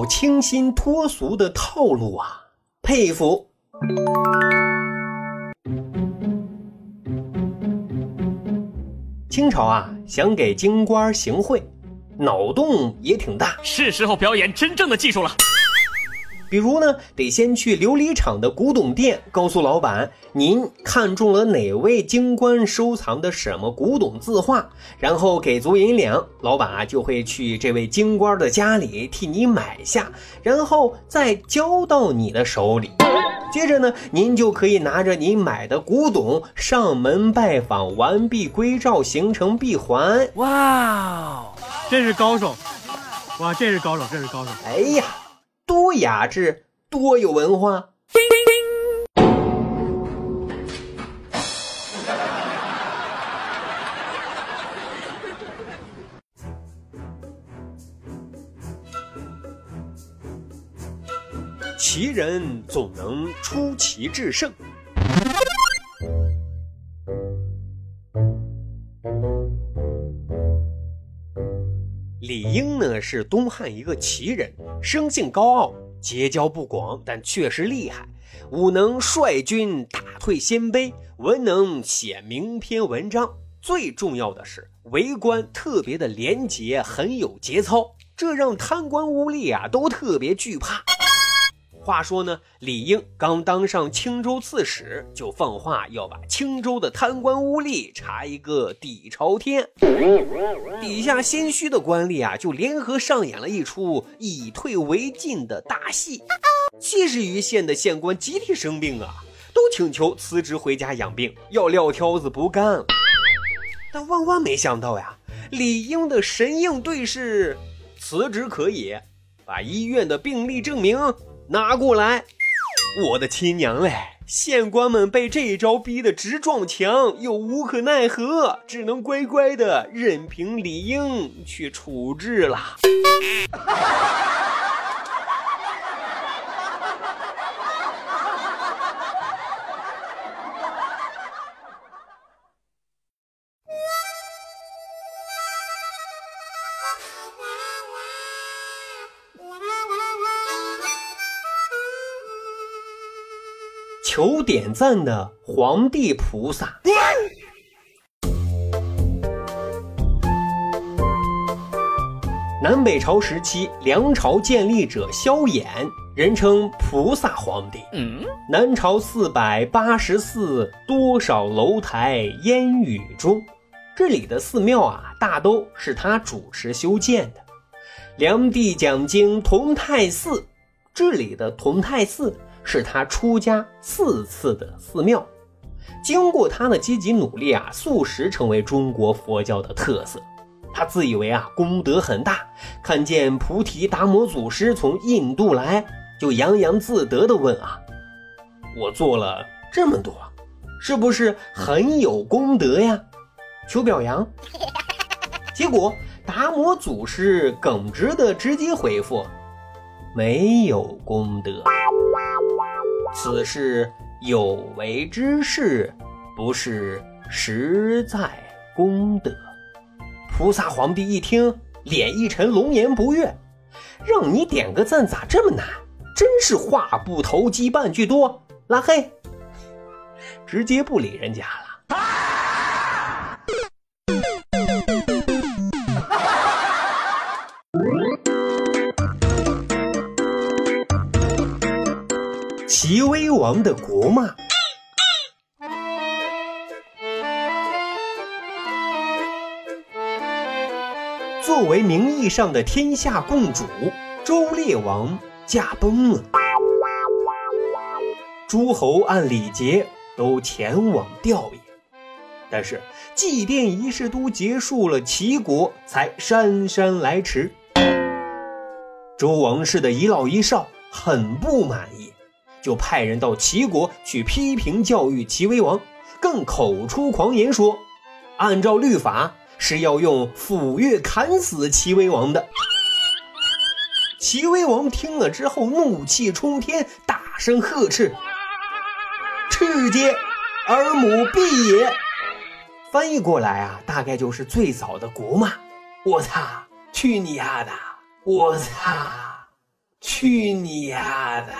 搞清新脱俗的套路啊，佩服。清朝啊，想给京官行贿，脑洞也挺大，是时候表演真正的技术了。比如呢，得先去琉璃厂的古董店，告诉老板您看中了哪位京官收藏的什么古董字画，然后给足银两，老板啊就会去这位京官的家里替你买下，然后再交到你的手里。接着呢，您就可以拿着您买的古董上门拜访，完璧归赵，形成闭环。哇，真是高手！哇，真是高手，真是高手！哎呀，多雅致，多有文化！奇人总能出奇制胜。李英呢是东汉一个奇人，生性高傲，结交不广，但确实厉害。武能率军打退鲜卑，文能写名篇文章，最重要的是为官特别的廉洁，很有节操，这让贪官污吏啊都特别惧怕。话说呢，李英刚当上青州刺史，就放话要把青州的贪官污吏查一个底朝天。底下心虚的官吏啊，就联合上演了一出以退为进的大戏。70余县的县官集体生病啊，都请求辞职回家养病，要撂挑子不干。但万万没想到呀，李英的神应对是辞职可以，把医院的病历证明拿过来。我的亲娘嘞，县官们被这一招逼得直撞墙，又无可奈何，只能乖乖的任凭李英去处置了。求点赞的皇帝菩萨。南北朝时期，梁朝建立者萧衍，人称菩萨皇帝。南朝484，多少楼台烟雨中。这里的寺庙啊，大都是他主持修建的。梁帝讲经同泰寺，这里的同泰寺是他出家4次的寺庙。经过他的积极努力啊，素食成为中国佛教的特色。他自以为啊功德很大，看见菩提达摩祖师从印度来，就洋洋自得地问啊，我做了这么多，是不是很有功德呀？求表扬。结果达摩祖师耿直地直接回复，没有功德，此事有为之事，不是实在功德。菩萨皇帝一听，脸一沉，龙颜不悦，让你点个赞咋这么难，真是话不投机半句多，拉黑，直接不理人家了。齐威王的国骂。作为名义上的天下共主，周烈王驾崩了，诸侯按礼节都前往吊唁，但是祭奠仪式都结束了，齐国才姗姗来迟。周王室的一老一少很不满意，就派人到齐国去批评教育齐威王，更口出狂言说，按照律法是要用斧钺砍死齐威王的。齐威王听了之后怒气冲天，大声呵斥，赤皆，尔母必也。翻译过来啊，大概就是最早的国骂，我擦，去你丫的，我擦。去你丫的！